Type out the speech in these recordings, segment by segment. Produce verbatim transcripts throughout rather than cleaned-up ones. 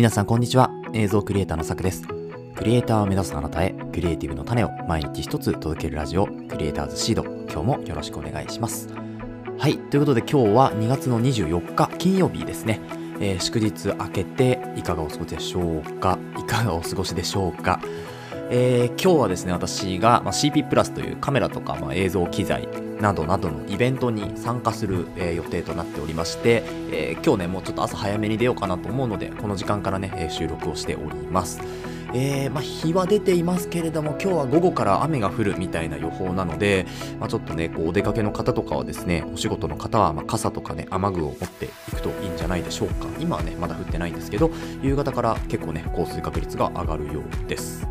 皆さんこんにちは。映像クリエイターのさくです。クリエイターを目指すあなたへ、クリエイティブの種を毎日一つ届けるラジオ、クリエイターズシード。今日もよろしくお願いします。はい、ということで今日はにがつのにじゅうよっか金曜日ですね。えー、祝日明けていかがお過ごしでしょうか。いかがお過ごしでしょうか。えー、今日はですね、私が シーピー プラスというカメラとか、まあ、映像機材などなどのイベントに参加する、えー、予定となっておりまして、えー、今日ね、もうちょっと朝早めに出ようかなと思うので、この時間からね、収録をしております。えー、まあ、日は出ていますけれども、今日は午後から雨が降るみたいな予報なので、まあ、ちょっとね、こうお出かけの方とかはですね、お仕事の方はまあ傘とかね、雨具を持っていくといいんじゃないでしょうか。今はね、まだ降ってないんですけど、夕方から結構ね、降水確率が上がるようです。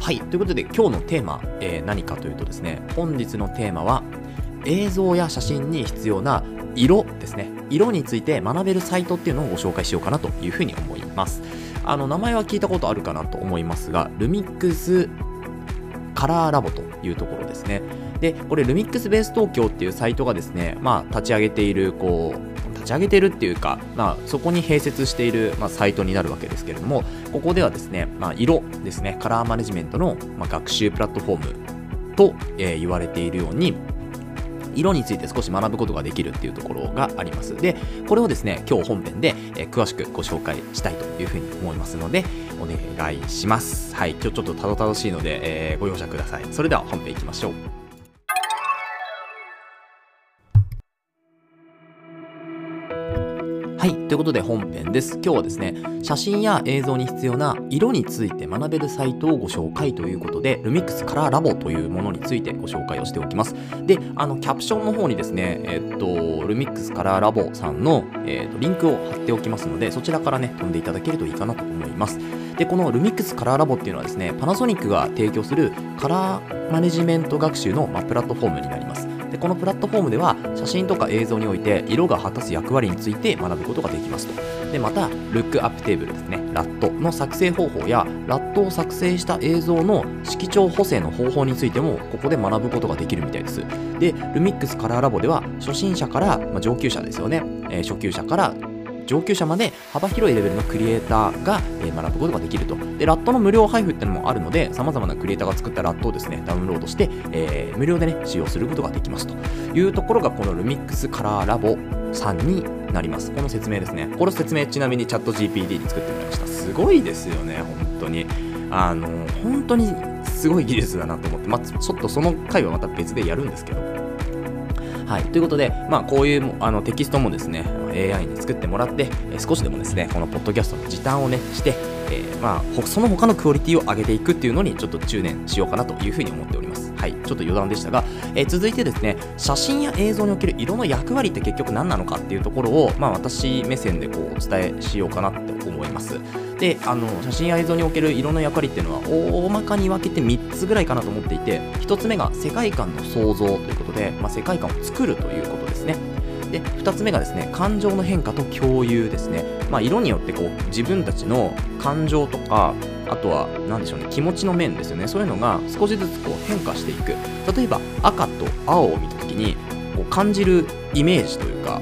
はい、ということで今日のテーマ、えー、何かというとですね、本日のテーマは映像や写真に必要な色ですね。色について学べるサイトっていうのをご紹介しようかなというふうに思います。あの名前は聞いたことあるかなと思いますが、ルミックスカラーラボというところですね。で、これルミックスベース東京っていうサイトがですね、まあ立ち上げているこう立ち上げてるっていうか、まあ、そこに併設している、まあ、サイトになるわけですけれども、ここではですね、まあ、色ですね、カラーマネジメントの、まあ、学習プラットフォームと、えー、言われているように、色について少し学ぶことができるっていうところがあります。で、これをですね、今日本編で、えー、詳しくご紹介したいというふうに思いますので、お願いします。はい、今日ちょっとたどたどしいので、えー、ご容赦ください。それでは本編いきましょう。はい、ということで本編です。今日はですね、写真や映像に必要な色について学べるサイトをご紹介ということで、ルミックスカラーラボというものについてご紹介をしておきます。で、あのキャプションの方にですね、えっと、ルミックスカラーラボさんの、えっと、リンクを貼っておきますので、そちらからね、飛んでいただけるといいかなと思います。で、このルミックスカラーラボっていうのはですね、パナソニックが提供するカラーマネジメント学習の、まあ、プラットフォームになります。でこのプラットフォームでは写真とか映像において色が果たす役割について学ぶことができますと。でまたルックアップテーブルですね、ラットの作成方法やラットを作成した映像の色調補正の方法についてもここで学ぶことができるみたいです。でルミックスカラーラボでは初心者から、まあ、上級者ですよね、えー、初級者から上級者まで幅広いレベルのクリエイターが学ぶことができると。で、ラットの無料配布っていうのもあるので、様々なクリエイターが作ったラットをですね、ダウンロードして、えー、無料でね、使用することができますというところが、このルミックスカラーラボさんになります。この説明ですね。この説明、ちなみにチャット ジーピーティー に作ってもらいました。すごいですよね、本当に。あの、本当にすごい技術だなと思って、まあ、ちょっとその回はまた別でやるんですけど。はい、ということで、まあ、こういうあのテキストもですね エーアイ に作ってもらって、えー、少しでもですねこのポッドキャストの時短をねして、えーまあ、その他のクオリティを上げていくっていうのにちょっと注念しようかなというふうに思っております。はい、ちょっと余談でしたが、えー、続いてですね写真や映像における色の役割って結局何なのかっていうところを、まあ、私目線でこうお伝えしようかなって思います。であの写真や映像における色の役割っていうのは大まかに分けてみっつぐらいかなと思っていて、ひとつめが世界観の創造ということで、まあ、世界観を作るということですね。でふたつめがですね感情の変化と共有ですね、まあ、色によってこう自分たちの感情とかあとは何でしょうね、気持ちの面ですよね、そういうのが少しずつこう変化していく。例えば赤と青を見た時にこう感じるイメージというか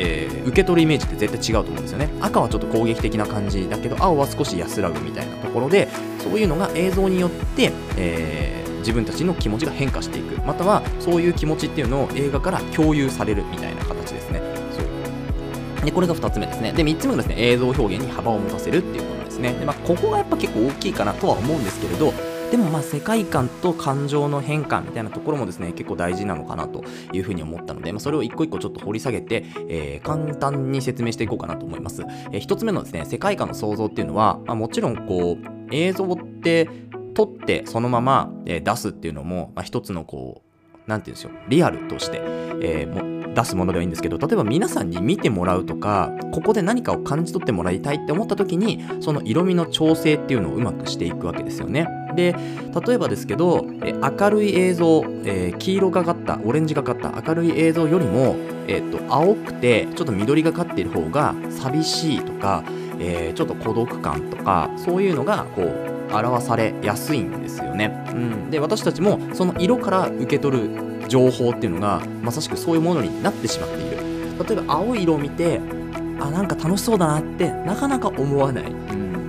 えー、受け取るイメージって絶対違うと思うんですよね。赤はちょっと攻撃的な感じだけど青は少し安らぐみたいなところで、そういうのが映像によって、えー、自分たちの気持ちが変化していく、またはそういう気持ちっていうのを映画から共有されるみたいな形ですね。そうでこれがふたつめですね。でみっつめがですね映像表現に幅を持たせるっていうことですね。で、まあ、ここがやっぱ結構大きいかなとは思うんですけれど、でもまあ世界観と感情の変化みたいなところもですね結構大事なのかなというふうに思ったので、まあ、それを一個一個ちょっと掘り下げて、えー、簡単に説明していこうかなと思います。えー、ひとつめのですね世界観の創造っていうのは、まあ、もちろんこう映像って撮ってそのまま出すっていうのも、まあ、一つのこうなんていうんでしょう、リアルとして、えー、も出すものではいいんですけど、例えば皆さんに見てもらうとかここで何かを感じ取ってもらいたいって思った時にその色味の調整っていうのをうまくしていくわけですよね。で例えばですけど明るい映像、えー、黄色がかったオレンジがかった明るい映像よりも、えー、と青くてちょっと緑がかっている方が寂しいとか、えー、ちょっと孤独感とかそういうのがこう表されやすいんですよね。うん、で私たちもその色から受け取る情報っていうのがまさしくそういうものになってしまっている。例えば青い色を見てあなんか楽しそうだなってなかなか思わない、うん、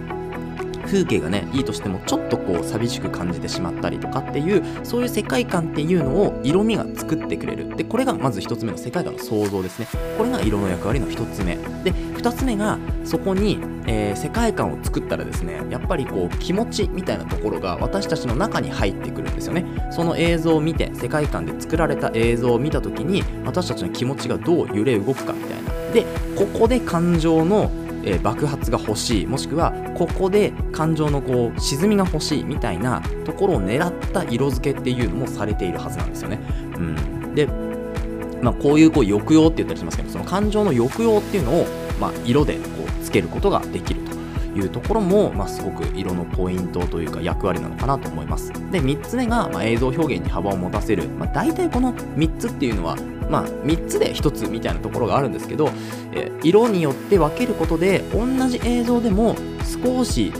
風景がねいいとしてもちょっとこう寂しく感じてしまったりとかっていう、そういう世界観っていうのを色味が作ってくれる。でこれがまずひとつめの世界観の創造ですね。これが色の役割のひとつめで、ふたつめがそこに、えー、世界観を作ったらですね、やっぱりこう気持ちみたいなところが私たちの中に入ってくるんですよね。その映像を見て、世界観で作られた映像を見た時に私たちの気持ちがどう揺れ動くかみたいな。でここで感情のえー、爆発が欲しい、もしくはここで感情のこう沈みが欲しいみたいなところを狙った色付けっていうのもされているはずなんですよね。うん、で、まあ、こういうこう抑揚って言ったりしますけど、その感情の抑揚っていうのを、まあ、色でこうつけることができるというところも、まあ、すごく色のポイントというか役割なのかなと思います。でみっつめが、まあ、映像表現に幅を持たせる、まあ、大体このみっつっていうのは、まあ、みっつでひとつみたいなところがあるんですけど、え色によって分けることで同じ映像でも少し違う、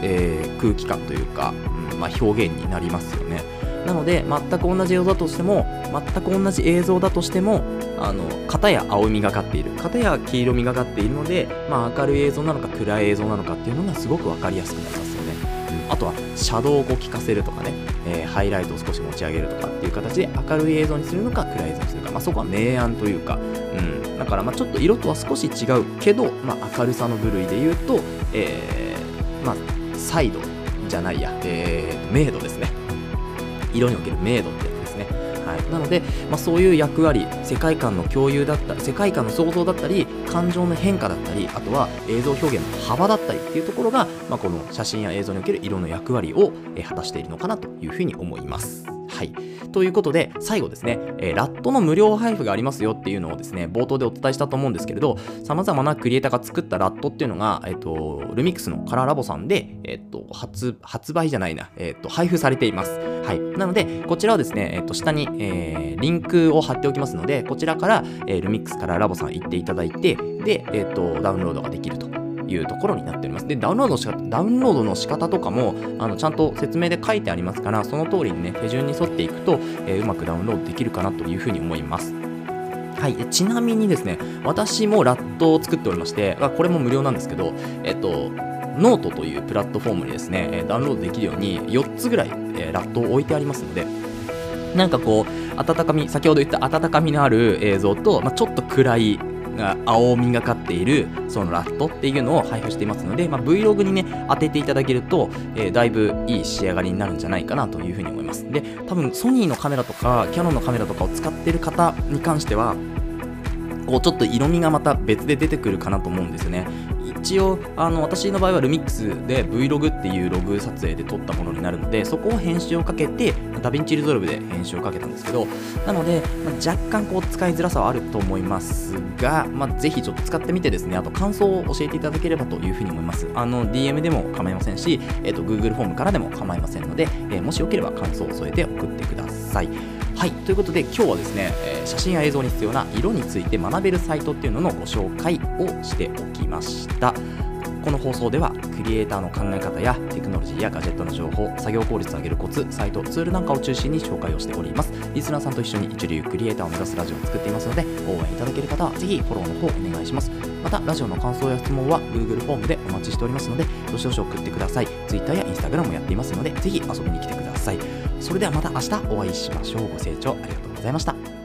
えー、空気感というか、うんまあ、表現になりますよね。なので全く同じ映像だとしても全く同じ映像だとしてもあの片や青みがかっている、片や黄色みがかっているので、まあ、明るい映像なのか暗い映像なのかっていうのがすごく分かりやすくなりますよね。うん、あとはシャドウをこう効かせるとかね、えー、ハイライトを少し持ち上げるとかっていう形で明るい映像にするのか暗い映像にするのか、まあ、そこは明暗というか、うん、だからまあちょっと色とは少し違うけど、まあ、明るさの部類でいうと、えーまあ、サイドじゃないや、えー、明度ですね。色における明度ってやつですね。はい、なので、まあ、そういう役割、世界観の共有だったり世界観の創造だったり感情の変化だったり、あとは映像表現の幅だったりっていうところが、まあ、この写真や映像における色の役割を果たしているのかなというふうに思います。はい、ということで最後ですね、えー、ラットの無料配布がありますよっていうのをですね冒頭でお伝えしたと思うんですけれど、さまざまなクリエイターが作ったラットっていうのが、えー、とルミックスのカラーラボさんで、えー、と 発, 発売じゃないな、えー、と配布されています。はい、なのでこちらはですね、えー、と下に、えー、リンクを貼っておきますので、こちらから、えー、ルミックスカラーラボさん行っていただいて、で、えー、とダウンロードができるというところになっております。で、ダウンロードの仕方、ダウンロードの仕方とかもあのちゃんと説明で書いてありますから、その通りにね手順に沿っていくと、えー、うまくダウンロードできるかなというふうに思います。はい、ちなみにですね、私もラットを作っておりまして、これも無料なんですけど、えっとノートというプラットフォームにですねダウンロードできるようによっつぐらい、えー、ラットを置いてありますので。なんかこう温かみ、先ほど言った温かみのある映像と、まあ、ちょっと暗い青みがかっているそのラットっていうのを配布していますので、まあ、Vlog にね当てていただけると、えー、だいぶいい仕上がりになるんじゃないかなというふうに思います。で多分ソニーのカメラとかキヤノンのカメラとかを使っている方に関してはこうちょっと色味がまた別で出てくるかなと思うんですよね。一応あの私の場合はルミックスで Vlog っていうログ撮影で撮ったものになるので、そこを編集をかけてダヴィンチリゾルブで編集をかけたんですけど、なので、まあ、若干こう使いづらさはあると思いますが、まあ、ぜひちょっと使ってみてですね、あと感想を教えていただければというふうに思います。あの ディーエム でも構いませんし、えー、と Google フォームからでも構いませんので、えー、もしよければ感想を添えて送ってください。はい、ということで今日はですね、えー、写真や映像に必要な色について学べるサイトっていうののご紹介をしておきました。この放送ではクリエイターの考え方やテクノロジーやガジェットの情報、作業効率を上げるコツ、サイト、ツールなんかを中心に紹介をしております。リスナーさんと一緒に一流クリエイターを目指すラジオを作っていますので、応援いただける方はぜひフォローの方お願いします。またラジオの感想や質問は Google フォームでお待ちしておりますので、どしどし送ってください。Twitter や Instagram もやっていますので、ぜひ遊びに来てください。それではまた明日お会いしましょう。ご清聴ありがとうございました。